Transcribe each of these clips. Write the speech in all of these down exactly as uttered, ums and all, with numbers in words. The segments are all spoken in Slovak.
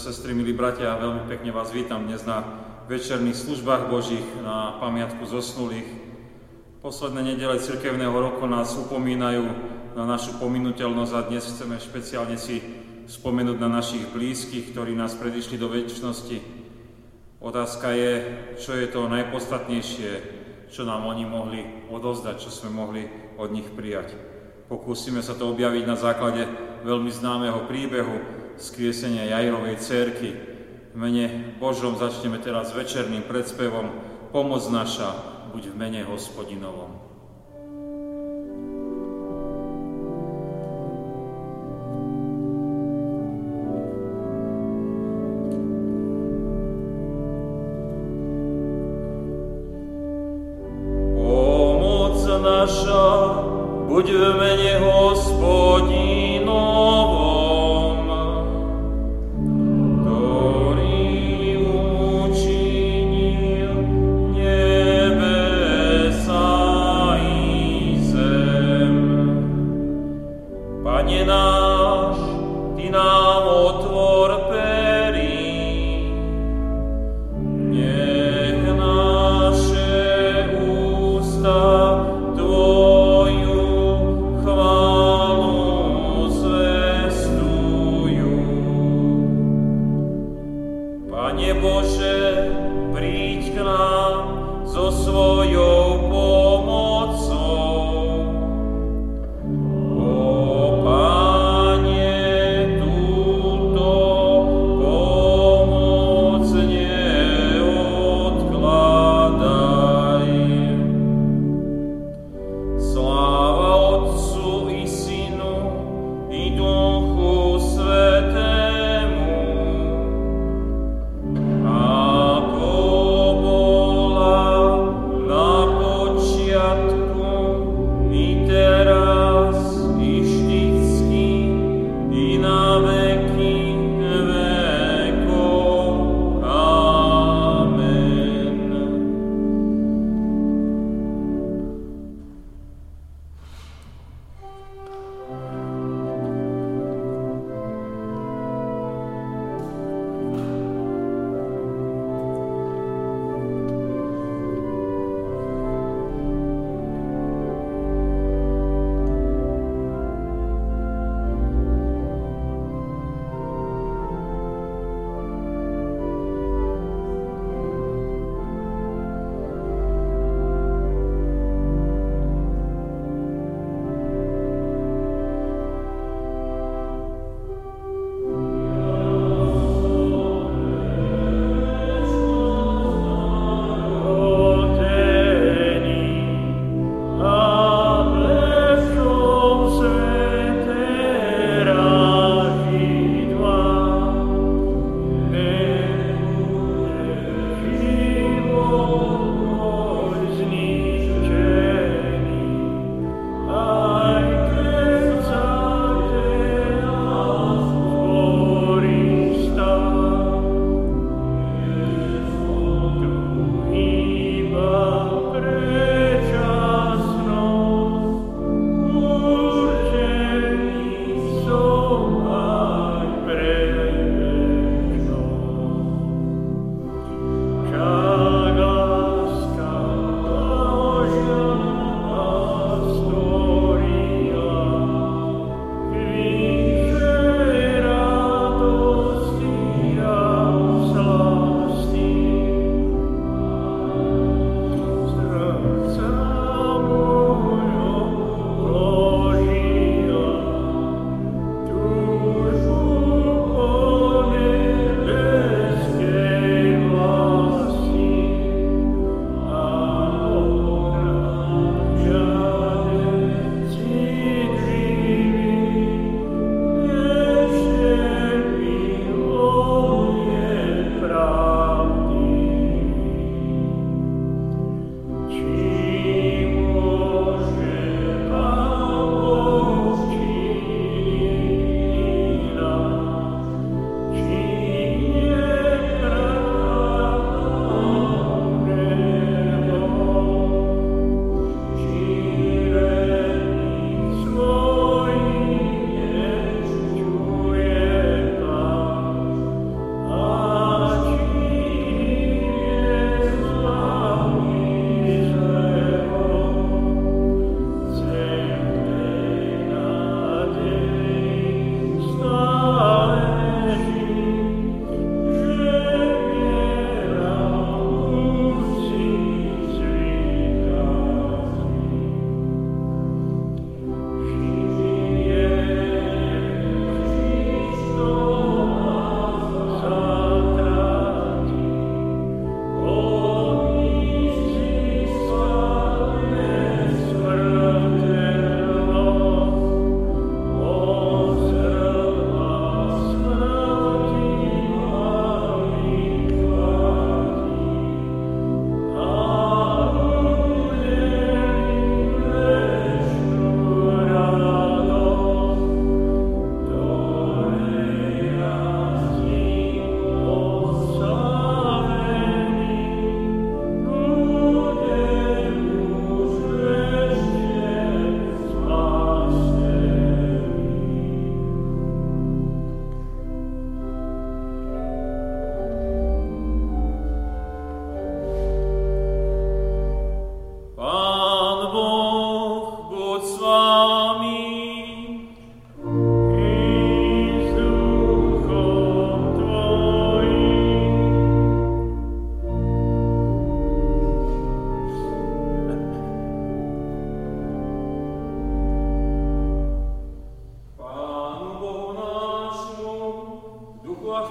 sestry, milí bratia, veľmi pekne vás vítam dnes na večerných službách Božích na pamiatku zosnulých. Posledné nedele cirkevného roku nás upomínajú na našu pominuteľnosť a dnes chceme špeciálne si spomenúť na našich blízkych, ktorí nás predišli do večnosti. Otázka je, čo je to najpodstatnejšie, čo nám oni mohli odovzdať, čo sme mohli od nich prijať. Pokúsime sa to objaviť na základe veľmi známeho príbehu skriesenia Jairovej dcérky. V mene Božom začneme teraz večerným predspevom Pomoc naša, buď v mene Hospodinovom. Pomoc naša, buď v mene Hospodinovom. Svojou pomocou, o Pane, tu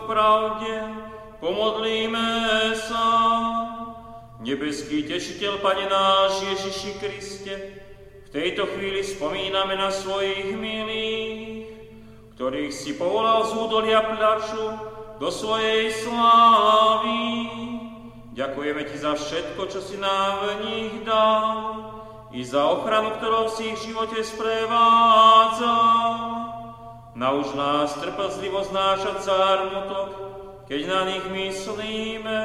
pravde, pomodlíme sa. Nebeský Tešiteľ, Pane náš Ježiši Kriste, v tejto chvíli spomíname na svojich milých, ktorých si povolal z údolia plaču do svojej slávy. Ďakujeme Ti za všetko, čo si nám v nich dal, i za ochranu, ktorou si ich v živote sprevádzal. Nauč nás trpezlivo znášať zármutok, keď na nich myslíme,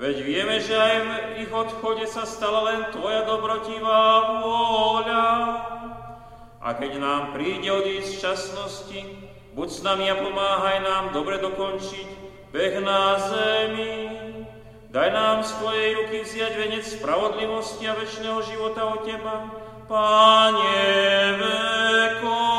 veď vieme, že aj v ich odchode sa stala len Tvoja dobrotivá vôľa. A keď nám príde odísť z šťastnosti, buď s nami a pomáhaj nám dobre dokončiť beh na zemi. Daj nám z Tvojej ruky vziať venec spravodlivosti a večného života od Teba, Pane vekov.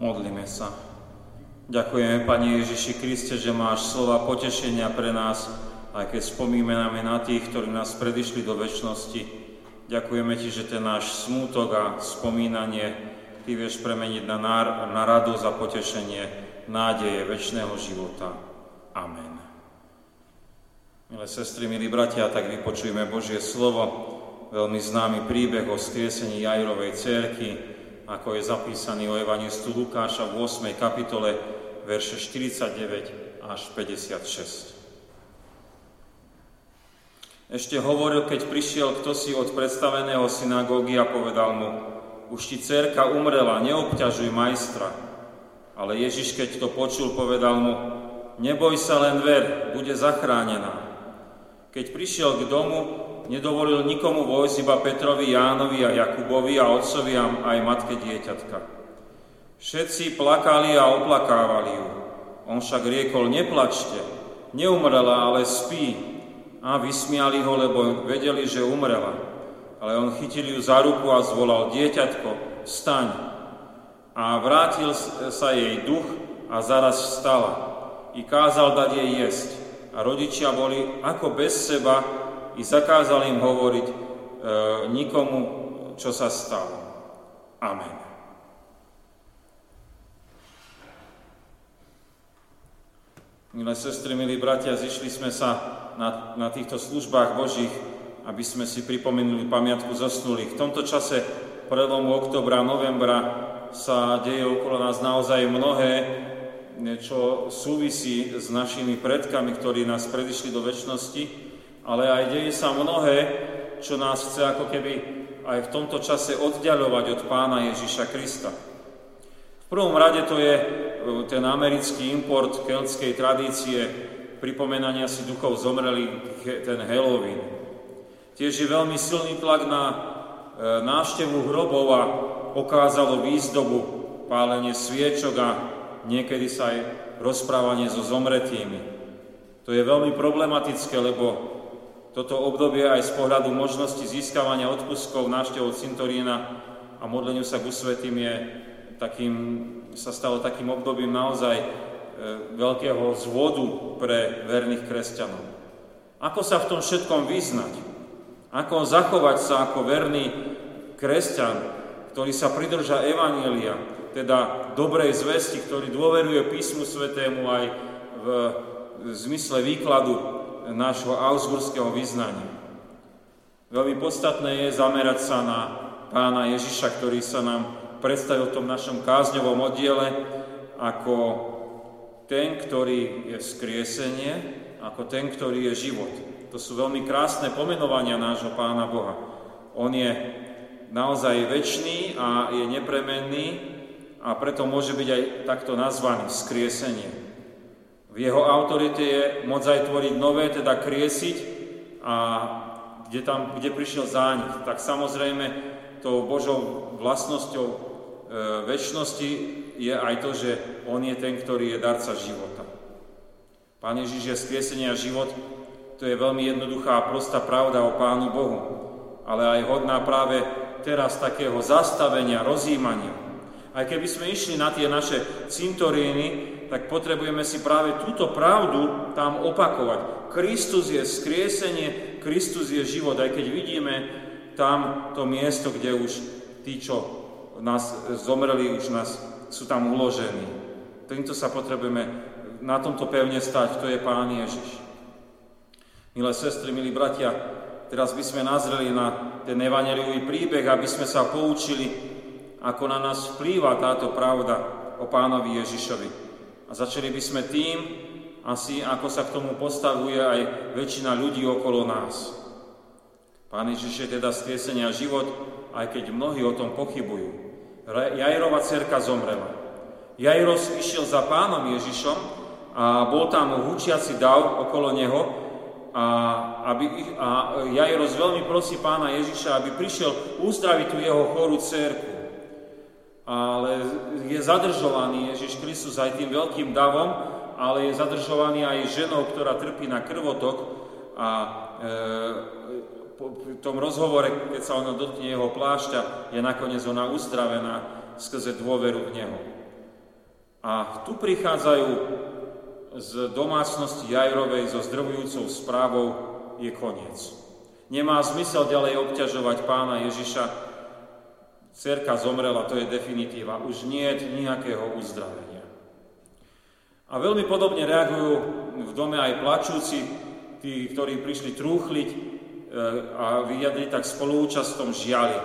Modlíme sa. Ďakujeme, Pane Ježiši Kriste, že máš slova potešenia pre nás, aj keď spomíname na tých, ktorí nás predišli do večnosti. Ďakujeme Ti, že ten náš smútok a spomínanie Ty vieš premeniť na, nar- na radosť a potešenie nádeje večného života. Amen. Milé sestry, milí bratia, tak vypočujme Božie slovo, veľmi známy príbeh o skriesení Jairovej dcérky, ako je zapísaný o evangelistu Lukáša v ôsmej kapitole, verše štyridsaťdeväť až päťdesiatšesť. Ešte hovoril, keď prišiel ktosi od predstaveného synagógy a povedal mu: "Už ti dcérka umrela, neobťažuj majstra." Ale Ježiš, keď to počul, povedal mu: "Neboj sa, len ver, bude zachránená." Keď prišiel k domu, nedovolil nikomu vojsť, iba Petrovi, Jánovi a Jakubovi a otcovi a aj matke dieťatka. Všetci plakali a oplakávali ju. On však riekol: "Neplačte, neumrela, ale spí." A vysmiali ho, lebo vedeli, že umrela. Ale on chytil ju za ruku a zvolal: "Dieťatko, vstaň." A vrátil sa jej duch a zaraz vstala. I kázal dať jej jesť. A rodičia boli ako bez seba, i zakázal im hovoriť e, nikomu, čo sa stalo. Amen. Milé sestry, milí bratia, zišli sme sa na, na týchto službách Božích, aby sme si pripomenuli pamiatku zosnulých. V tomto čase prelomu októbra, novembra sa deje okolo nás naozaj mnohé, čo súvisí s našimi predkami, ktorí nás predišli do večnosti, ale aj deje sa mnohé, čo nás chce ako keby aj v tomto čase oddiaľovať od Pána Ježiša Krista. V prvom rade to je ten americký import keltskej tradície pripomenania si duchov zomrelých, ten Halloween. Tiež je veľmi silný tlak na návštevu hrobov a okázalo výzdobu, pálenie sviečok a niekedy sa aj rozprávanie so zomretými. To je veľmi problematické, lebo toto obdobie aj z pohľadu možnosti získavania odpustkov návštevou cintorína a modleniu sa ku svätým je takým, sa stalo takým obdobím naozaj e, veľkého zvodu pre verných kresťanov. Ako sa v tom všetkom vyznať? Ako zachovať sa ako verný kresťan, ktorý sa pridrža evanjelia, teda dobrej zvesti, ktorý dôveruje písmu svätému aj v, v zmysle výkladu nášho augsburského vyznania. Veľmi podstatné je zamerať sa na Pána Ježiša, ktorý sa nám predstavil v tom našom kázňovom oddiele ako ten, ktorý je vzkriesenie, ako ten, ktorý je život. To sú veľmi krásne pomenovania nášho Pána Boha. On je naozaj večný a je nepremenný a preto môže byť aj takto nazvaný vzkriesenie. V jeho autorite je moc aj tvoriť nové, teda kriesiť, a kde, tam, kde prišiel zánik. Tak samozrejme, tou Božou vlastnosťou e, večnosti je aj to, že on je ten, ktorý je darca života. Pán Ježiš je skriesenie a život, to je veľmi jednoduchá a prostá pravda o Pánu Bohu, ale aj hodná práve teraz takého zastavenia, rozjímania. Aj keby sme išli na tie naše cintoríny, tak potrebujeme si práve túto pravdu tam opakovať. Kristus je skriesenie, Kristus je život, aj keď vidíme tam to miesto, kde už tí, čo nás zomreli, už nás sú tam uložení. Týmto sa potrebujeme na tomto pevne stať, to je Pán Ježiš. Milé sestry, milí bratia, teraz by sme nazreli na ten evanjeliový príbeh, aby sme sa poučili, ako na nás vplýva táto pravda o Pánovi Ježišovi. A začali by sme tým, asi ako sa k tomu postavuje aj väčšina ľudí okolo nás. Pán Ježiš je teda skriesenie a život, aj keď mnohí o tom pochybujú. Jairova dcérka zomrela. Jairo išiel za Pánom Ježišom a bol tam hučiaci dav okolo neho a, aby, a Jairo veľmi prosí Pána Ježiša, aby prišiel uzdraviť tú jeho chorú dcérku. Ale je zadržovaný Ježiš Kristus aj tým veľkým davom, ale je zadržovaný aj ženou, ktorá trpí na krvotok, a v tom rozhovore, keď sa ona dotkne jeho plášťa, je nakoniec ona uzdravená skrze dôveru v neho. A tu prichádzajú z domácnosti Jairovej so zdrvujúcou správou: je koniec. Nemá zmysel ďalej obťažovať pána Ježiša. Cerka zomrela, to je definitíva. Už nie je nejakého uzdravenia. A veľmi podobne reagujú v dome aj plačúci, tí, ktorí prišli trúchliť a vyjadriť tak spoluúčasť v tom žiali.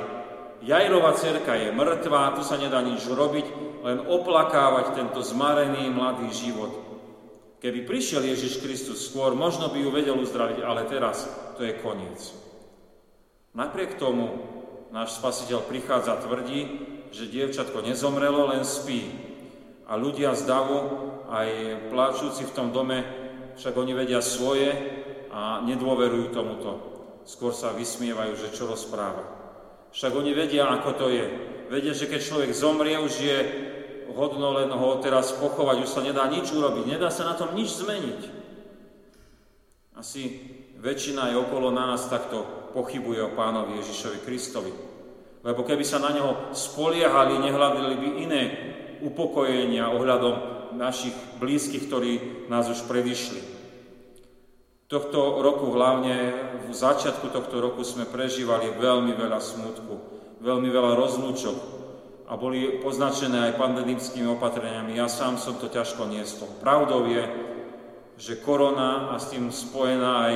Jairova cerka je mŕtva, tu sa nedá nič robiť, len oplakávať tento zmarený mladý život. Keby prišiel Ježiš Kristus skôr, možno by ju vedel uzdraviť, ale teraz to je koniec. Napriek tomu náš Spasiteľ prichádza, tvrdí, že dievčatko nezomrelo, len spí. A ľudia z davu, aj pláčúci v tom dome, však oni vedia svoje a nedôverujú tomuto. Skôr sa vysmievajú, že čo rozpráva. Však oni vedia, ako to je. Vedia, že keď človek zomrie, už je hodno len ho teraz pochovať, už sa nedá nič urobiť, nedá sa na tom nič zmeniť. Asi väčšina je okolo nás takto pochybuje o pánovi Ježišovi Kristovi. Lebo keby sa na neho spoliehali, nehľadili by iné upokojenia ohľadom našich blízkych, ktorí nás už predišli. Tohto roku, hlavne v začiatku tohto roku, sme prežívali veľmi veľa smútku, veľmi veľa rozlúčok a boli poznačené aj pandemickými opatreniami. Ja sám som to ťažko niesol. Pravdou je, že korona a s tým spojená aj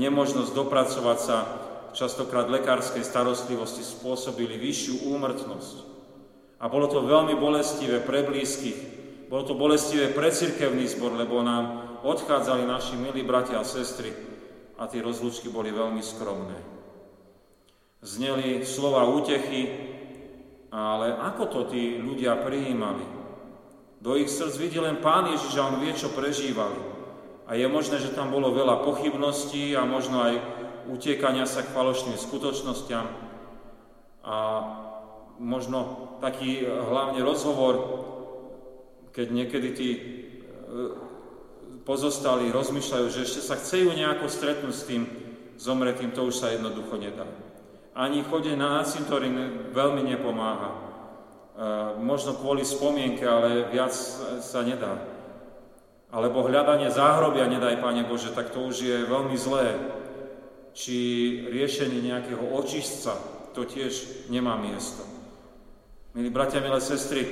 nemožnosť dopracovať sa častokrát lekárskej starostlivosti spôsobili vyššiu úmrtnosť. A bolo to veľmi bolestivé pre blízkych, bolo to bolestivé pre cirkevný zbor, lebo nám odchádzali naši milí bratia a sestry a tie rozlúčky boli veľmi skromné. Zneli slova útechy, ale ako to tí ľudia prijímali? Do ich srdc vidí len Pán Ježiš a on vie, čo prežívali. A je možné, že tam bolo veľa pochybností a možno aj utiekania sa k falošným skutočnostiam a možno taký hlavne rozhovor, keď niekedy tí pozostali rozmýšľajú, že ešte sa chcejú nejako stretnúť s tým zomretým, to už sa jednoducho nedá. Ani chodenie na cintorín veľmi nepomáha. Možno kvôli spomienke, ale viac sa nedá. Alebo hľadanie záhrobia, nedaj Pane Bože, tak to už je veľmi zlé. Či riešenie nejakého očistca, to tiež nemá miesto. Milí bratia, milé sestry,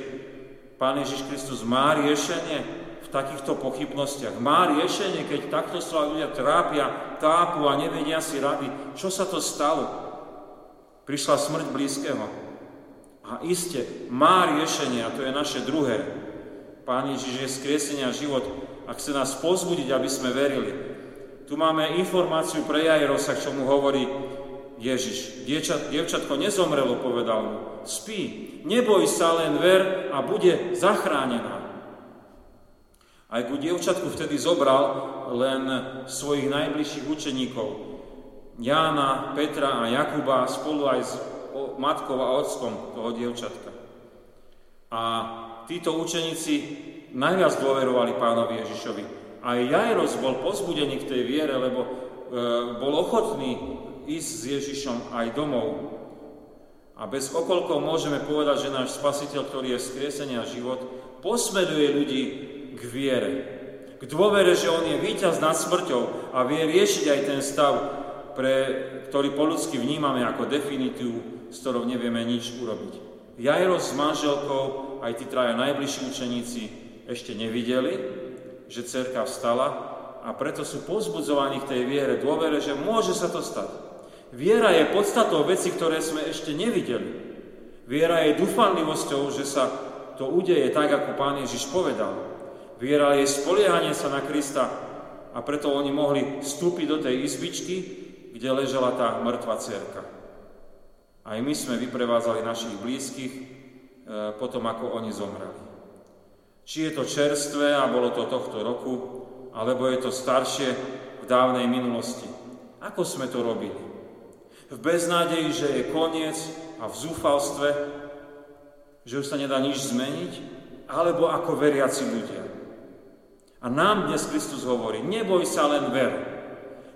Pán Ježiš Kristus má riešenie v takýchto pochybnostiach. Má riešenie, keď takto sa ľudia trápia, tápu a nevedia si rady. Čo sa to stalo? Prišla smrť blízkeho. A iste, má riešenie, a to je naše druhé. Pán Ježiš je skriesenie a život a chce nás povzbudiť, aby sme verili. Tu máme informáciu pre Jairosa, k čomu hovorí Ježiš. Dievčat, dievčatko nezomrelo, povedal mu. Spí, neboj sa, len ver a bude zachránená. Aj ku dievčatku vtedy zobral len svojich najbližších učeníkov. Jána, Petra a Jakuba spolu aj s matkou a otcom toho dievčatka. A títo učeníci najviac dôverovali pánovi Ježišovi. A Jairos bol povzbudený k tej viere, lebo e, bol ochotný ísť s Ježišom aj domov. A bez okolkov môžeme povedať, že náš Spasiteľ, ktorý je vzkriesenie a život, posmeruje ľudí k viere. K dôvere, že on je víťaz nad smrťou a vie riešiť aj ten stav, pre, ktorý po ľudsky vnímame ako definitívu, s ktorou nevieme nič urobiť. Jairos s manželkou, aj tí traja najbližší učeníci, ešte nevideli, že cerka vstala a preto sú povzbudzovaní k tej viere, dôvere, že môže sa to stať. Viera je podstatou veci, ktoré sme ešte nevideli. Viera je dúfanlivosťou, že sa to udeje tak, ako Pán Ježiš povedal. Viera je spoliehanie sa na Krista a preto oni mohli vstúpiť do tej izbičky, kde ležela tá mŕtva cerka. Aj my sme vyprevádzali našich blízkych e, potom, ako oni zomreli. Či je to čerstvé a bolo to tohto roku, alebo je to staršie v dávnej minulosti. Ako sme to robili? V beznádeji, že je koniec a v zúfalstve, že už sa nedá nič zmeniť, alebo ako veriaci ľudia. A nám dnes Kristus hovorí, neboj sa, len ver.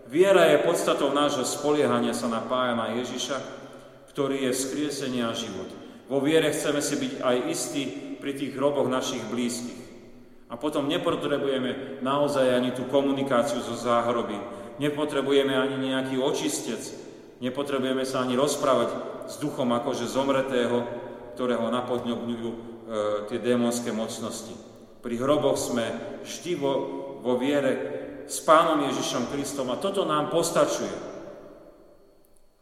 Viera je podstatou nášho spoliehania sa na Pána Ježiša, ktorý je vzkriesenie a život. Vo viere chceme si byť aj istí pri tých hroboch našich blízkych. A potom nepotrebujeme naozaj ani tú komunikáciu zo záhroby. Nepotrebujeme ani nejaký očistec. Nepotrebujeme sa ani rozprávať s duchom akože zomretého, ktorého napodňujú e, tie démonské mocnosti. Pri hroboch sme štivo vo viere s Pánom Ježišom Kristom a toto nám postačuje.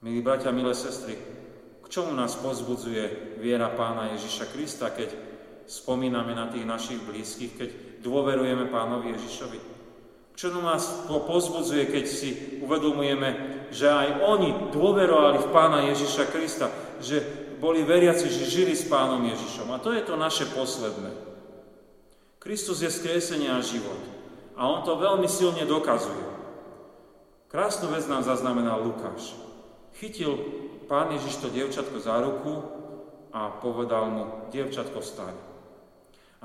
Milí bratia, milé sestry, k čomu nás pozbudzuje viera Pána Ježiša Krista, keď spomíname na tých našich blízkych, keď dôverujeme Pánovi Ježišovi? K čomu nás pozbudzuje, keď si uvedomujeme, že aj oni dôverovali v Pána Ježiša Krista, že boli veriaci, že žili s Pánom Ježišom. A to je to naše posledné. Kristus je skriesenie a život. A on to veľmi silne dokazuje. Krásnu vec nám zaznamenal Lukáš. Chytil Pán Ježiš to dievčatko za ruku a povedal mu, dievčatko, vstaň.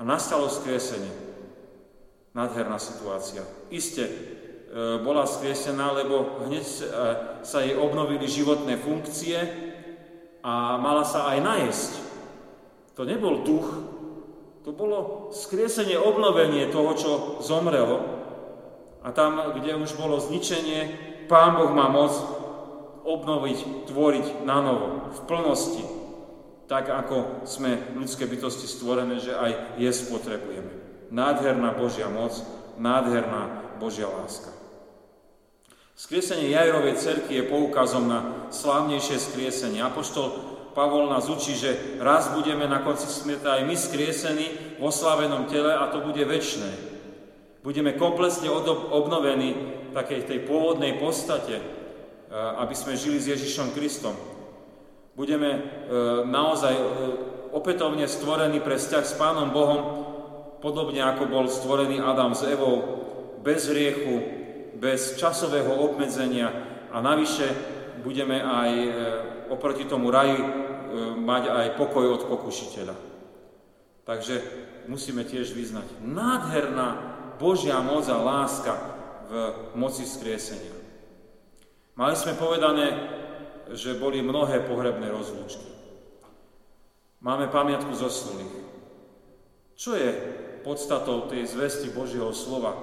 A nastalo skriesenie. Nádherná situácia. Iste e, bola skriesená, lebo hneď e, sa jej obnovili životné funkcie a mala sa aj najesť. To nebol duch, to bolo skriesenie, obnovenie toho, čo zomrelo. A tam, kde už bolo zničenie, Pán Boh má moc obnoviť, tvoriť na novo, v plnosti. Tak, ako sme ľudské bytosti stvorené, že aj jesť potrebujeme. Nádherná Božia moc, nádherná Božia láska. Skriesenie Jairovej cerky je poukazom na slávnejšie skriesenie. Apoštol Pavol nás učí, že raz budeme na konci smrti aj my skriesení v oslávenom tele a to bude večné. Budeme kompletne obnovení v takej tej pôvodnej podstate, aby sme žili s Ježišom Kristom. Budeme naozaj opätovne stvorení pre vzťah s Pánom Bohom, podobne ako bol stvorený Adam s Evou, bez hriechu, bez časového obmedzenia a navyše budeme aj oproti tomu raju mať aj pokoj od pokušiteľa. Takže musíme tiež vyznať. Nádherná Božia moc a láska v moci skriesenia. Mali sme povedané, že boli mnohé pohrebné rozlúčky. Máme pamiatku zosnulých. Čo je podstatou tej zvesti Božieho slova,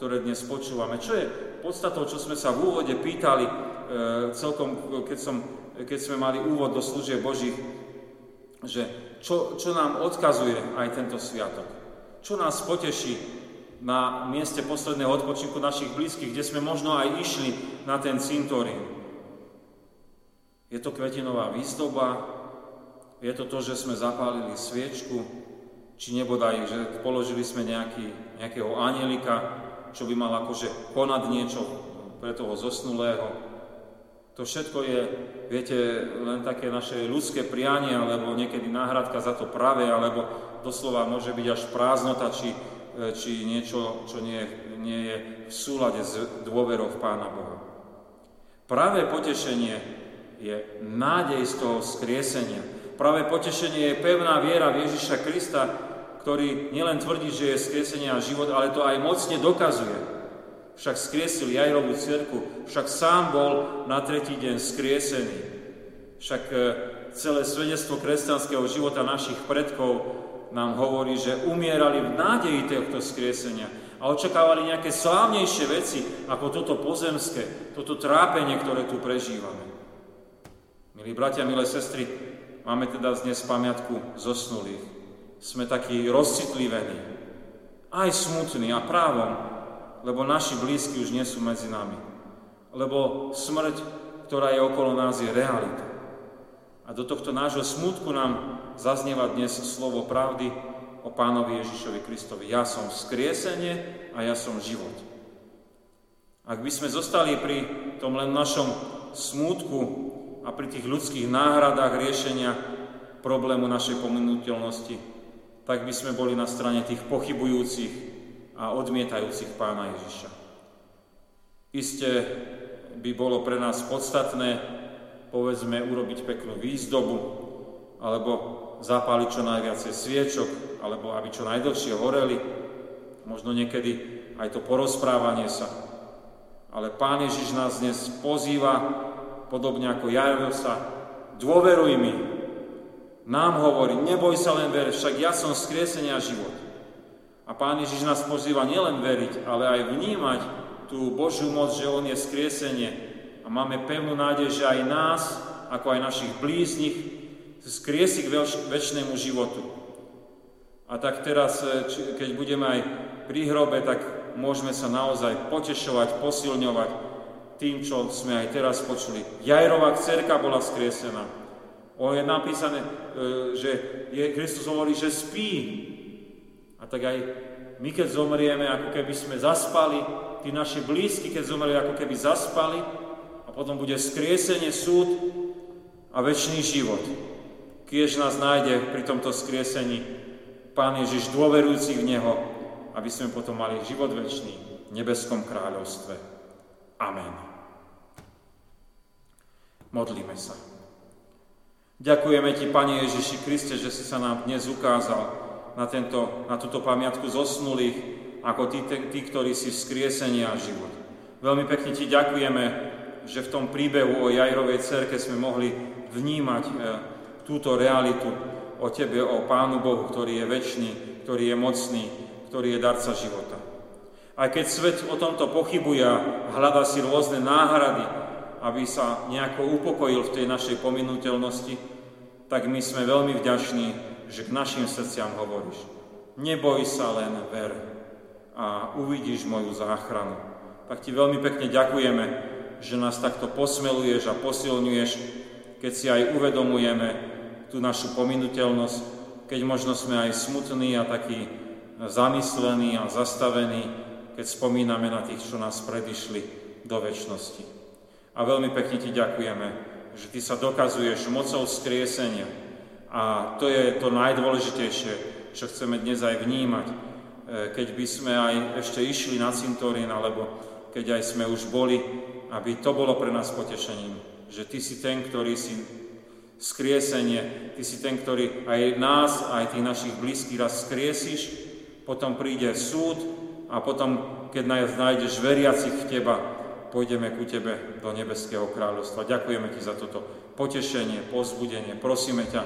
ktoré dnes počúvame? Čo je podstatou, čo sme sa v úvode pýtali, celkom, keď som keď sme mali úvod do služieb Božích, že čo, čo nám odkazuje aj tento sviatok. Čo nás poteší na mieste posledného odpočinku našich blízkych, kde sme možno aj išli na ten cintorín. Je to kvetinová výzdoba, je to to, že sme zapálili sviečku, či nebodaj, že položili sme nejaký, nejakého anielika, čo by mal akože konať niečo pre toho zosnulého. To všetko je, viete, len také naše ľudské prianie, alebo niekedy náhradka za to práve, alebo doslova môže byť až prázdnota, či, či niečo, čo nie, nie je v súlade s dôverou Pána Boha. Práve potešenie je nádej z toho skriesenia. Práve potešenie je pevná viera v Ježiša Krista, ktorý nielen tvrdí, že je skriesenie a život, ale to aj mocne dokazuje. Však skriesil Jairovú cerku, však sám bol na tretí deň skriesený. Však celé svedectvo kresťanského života našich predkov nám hovorí, že umierali v nádeji tohto skriesenia a očakávali nejaké slávnejšie veci ako toto pozemské, toto trápenie, ktoré tu prežívame. Milí bratia, milé sestry, máme teda dnes pamiatku zosnulých. Sme takí rozcitlivení, aj smutní a právom, lebo naši blízky už nie sú medzi nami. Lebo smrť, ktorá je okolo nás, je realita. A do tohto nášho smutku nám zaznieva dnes slovo pravdy o Pánovi Ježišovi Kristovi. Ja som vzkriesenie a ja som život. Ak by sme zostali pri tom len našom smutku a pri tých ľudských náhradách riešenia problému našej pominuteľnosti, tak by sme boli na strane tých pochybujúcich a odmietajúcich Pána Ježiša. Iste by bolo pre nás podstatné, povedzme, urobiť peknú výzdobu, alebo zapáliť čo najviacej sviečok, alebo aby čo najdlhšie horeli, možno niekedy aj to porozprávanie sa. Ale Pán Ježiš nás dnes pozýva, podobne ako Jairov sa, dôveruj mi. Nám hovorí, neboj sa, len ver, však ja som vzkriesenie a život. A Pán Ježiš nás pozýva nielen veriť, ale aj vnímať tú Božiu moc, že On je skriesenie. A máme pevnú nádej, že aj nás, ako aj našich blíznych, skriesi k večnému životu. A tak teraz, keď budeme aj pri hrobe, tak môžeme sa naozaj potešovať, posilňovať tým, čo sme aj teraz počuli. Jairova dcérka bola skriesená. O je napísané, že Kristus hovorí, že spí. A tak aj my, keď zomrieme, ako keby sme zaspali, tí naši blízky, keď zomreli, ako keby zaspali, a potom bude skriesenie, súd a večný život. Kiež nás nájde pri tomto skriesení Pán Ježiš dôverujúcich v Neho, aby sme potom mali život večný v nebeskom kráľovstve. Amen. Modlíme sa. Ďakujeme Ti, Pane Ježiši Kriste, že si sa nám dnes ukázal na, tento, na túto pamiatku zosnulých, ako tí, tí, ktorí si vzkriesení a život. Veľmi pekne Ti ďakujeme, že v tom príbehu o Jairovej dcérke sme mohli vnímať e, túto realitu o Tebe, o Pánu Bohu, ktorý je večný, ktorý je mocný, ktorý je darca života. Aj keď svet o tomto pochybuje a hľada si rôzne náhrady, aby sa nejako upokojil v tej našej pominuteľnosti, tak my sme veľmi vďační, že k našim srdciam hovoríš. Neboj sa, len ver a uvidíš moju záchranu. Tak Ti veľmi pekne ďakujeme, že nás takto posmeluješ a posilňuješ, keď si aj uvedomujeme tú našu pominuteľnosť, keď možno sme aj smutní a takí zamyslení a zastavení, keď spomíname na tých, čo nás predišli do večnosti. A veľmi pekne Ti ďakujeme, že Ty sa dokazuješ mocou vzkriesenia. A to je to najdôležitejšie, čo chceme dnes aj vnímať. Keď by sme aj ešte išli na cintorín, alebo keď aj sme už boli, aby to bolo pre nás potešením. Že Ty si ten, ktorý si skriesenie, Ty si ten, ktorý aj nás, aj tých našich blízkych raz skriesiš, potom príde súd a potom, keď nás nájdeš veriacich v Teba, pôjdeme ku Tebe do nebeského kráľovstva. Ďakujeme Ti za toto potešenie, povzbudenie. Prosíme ťa,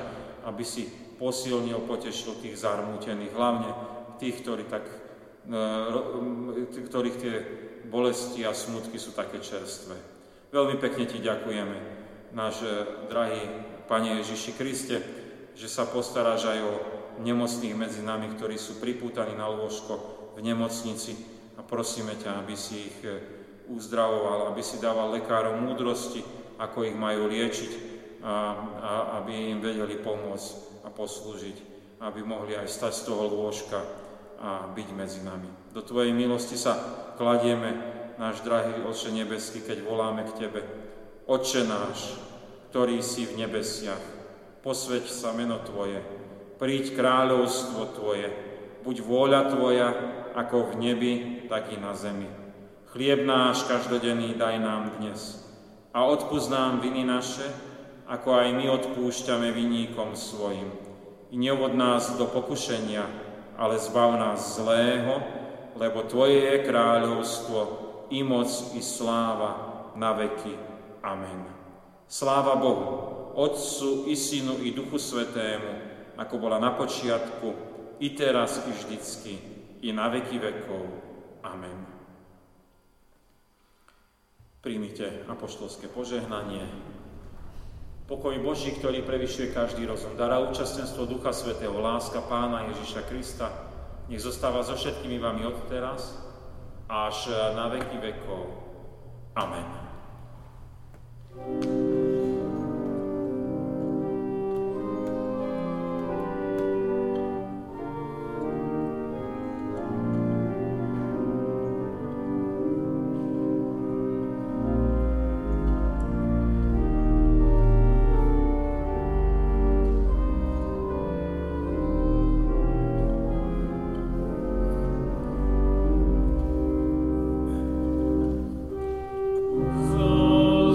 aby si posilnil, potešil tých zarmútených, hlavne tých, ktorí tak, ktorých tie bolesti a smutky sú také čerstvé. Veľmi pekne Ti ďakujeme, náš drahý Pane Ježiši Kriste, že sa postaráš aj o nemocných medzi nami, ktorí sú pripútaní na lôžko v nemocnici, a prosíme ťa, aby si ich uzdravoval, aby si dával lekárom múdrosti, ako ich majú liečiť, A, a aby im vedeli pomôcť a poslúžiť, aby mohli aj stať z toho lôžka a byť medzi nami. Do Tvojej milosti sa kladieme, náš drahý Otče nebeský, keď voláme k Tebe. Otče náš, ktorý si v nebesiach, posväť sa meno Tvoje, príď kráľovstvo Tvoje, buď vôľa Tvoja, ako v nebi, tak i na zemi. Chlieb náš každodenný daj nám dnes a odpusť nám viny naše, ako aj my odpúšťame vinníkom svojim. I neuvod nás do pokušenia, ale zbav nás zlého, lebo Tvoje je kráľovstvo, i moc, i sláva, na veky. Amen. Sláva Bohu, Otcu, i Synu, i Duchu Svätému, ako bola na počiatku, i teraz, i vždycky, i na veky vekov. Amen. Príjmite apoštolské požehnanie. Pokoj Boží, ktorý prevyšuje každý rozum, dar a účastenstvo Ducha Svätého, láska Pána Ježiša Krista, nech zostáva so všetkými vami od teraz až na veky vekov. Amen.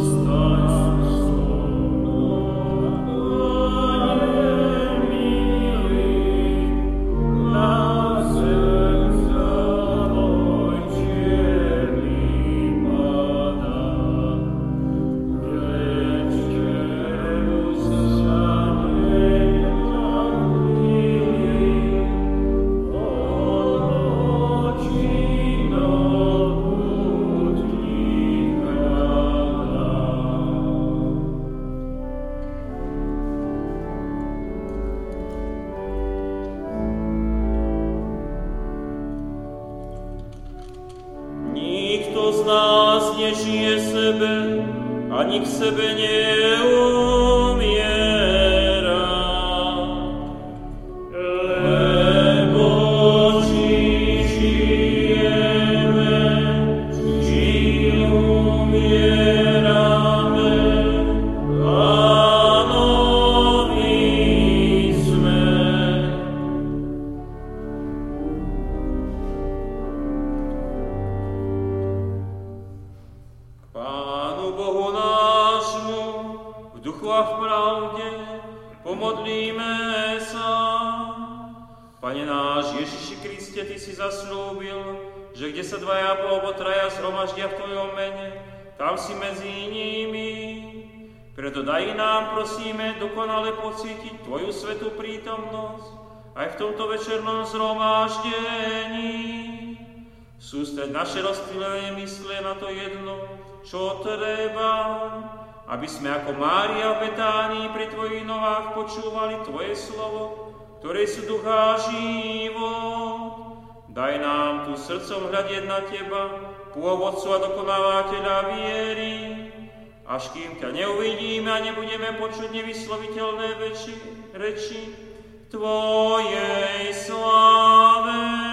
Stars. z nás nežije sebe, ani k sebe neumiera. Lebo či žijeme, či umierame, Pánovi sme. Pánu Bohu nášmu, v duchu a v pravde pomodlíme sa. Pane náš Ježiši Kriste, Ty si zasľúbil, že kde sa dvaja alebo traja zhromaždia v Tvojom mene, tam si medzi nimi. Preto daj nám, prosíme, dokonale pocítiť Tvoju svätú prítomnosť aj v tomto večernom zhromaždení. Sústreď naše rozptýlené mysle na to jedno, čo treba, aby sme ako Mária v Betánii pri Tvojich nohách počúvali Tvoje slovo, ktoré sú ducha život. Daj nám tu srdcom hľadieť na Teba, pôvodcu a dokonávateľa viery, až kým ťa neuvidíme a nebudeme počuť nevysloviteľné reči, reči Tvojej sláve.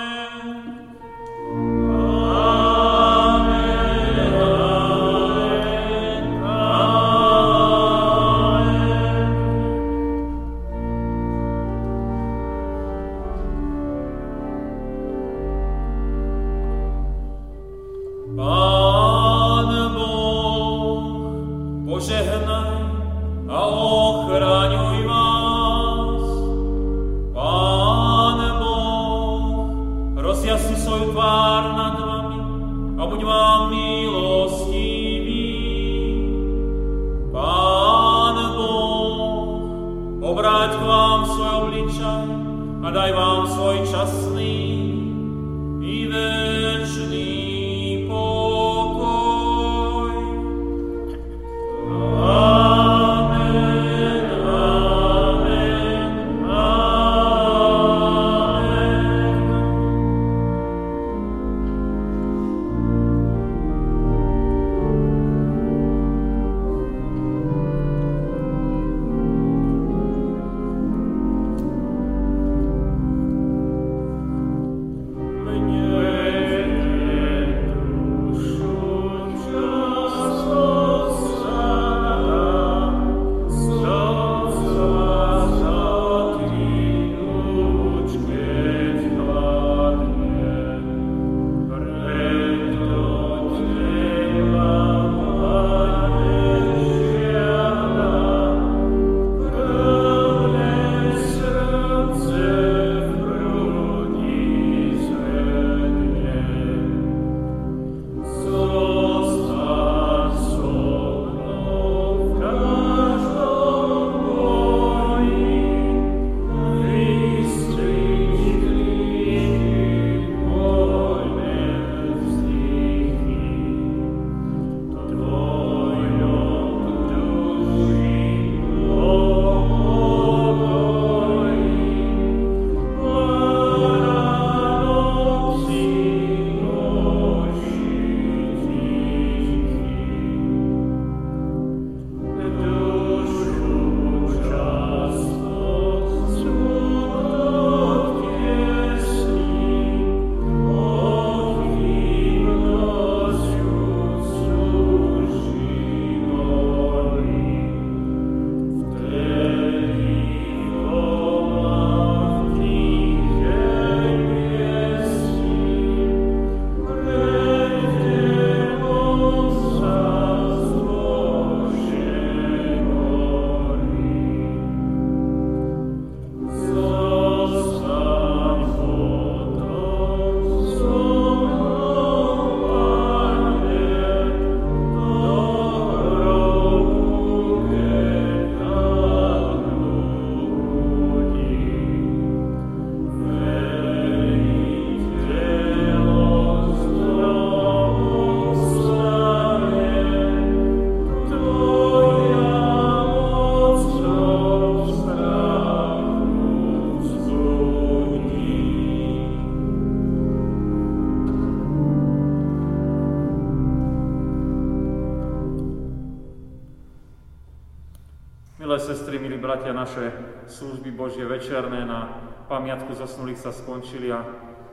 Milé sestry, milí bratia, naše služby Božie večerné na pamiatku zosnulých sa skončili a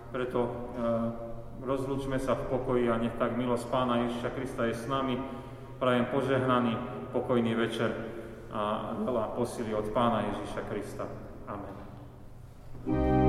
preto e, rozlúčme sa v pokoji a nech tak milosť Pána Ježiša Krista je s nami. Prajem požehnaný, pokojný večer a veľa posily od Pána Ježiša Krista. Amen.